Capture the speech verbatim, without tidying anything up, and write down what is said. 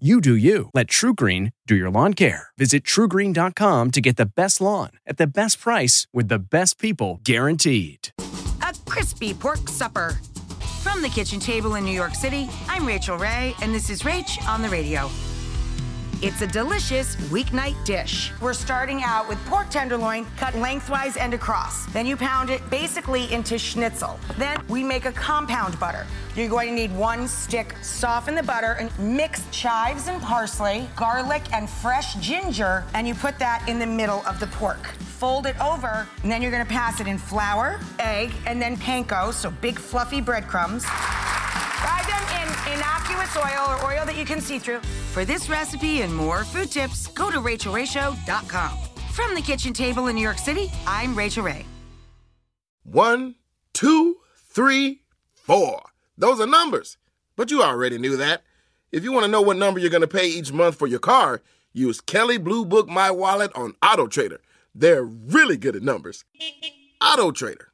You do you. Let TruGreen do your lawn care. Visit Tru Green dot com to get the best lawn at the best price with the best people guaranteed. A crispy pork supper. From the kitchen table in New York City, I'm Rachael Ray, and this is Rach on the Radio. It's a delicious weeknight dish. We're starting out with pork tenderloin cut lengthwise and across. Then you pound it basically into schnitzel. Then we make a compound butter. You're going to need one stick. Soften the butter and mix chives and parsley, garlic and fresh ginger, and you put that in the middle of the pork. Fold it over, and then you're going to pass it in flour, egg, and then panko, so big fluffy breadcrumbs. Fry them in innocuous oil or oil that you can see through. For this recipe and more food tips, go to Rachel Ray Show dot com. From the kitchen table in New York City, I'm Rachael Ray. One, two, three, four. Those are numbers, but you already knew that. If you want to know what number you're going to pay each month for your car, use Kelly Blue Book My Wallet on AutoTrader. They're really good at numbers. AutoTrader.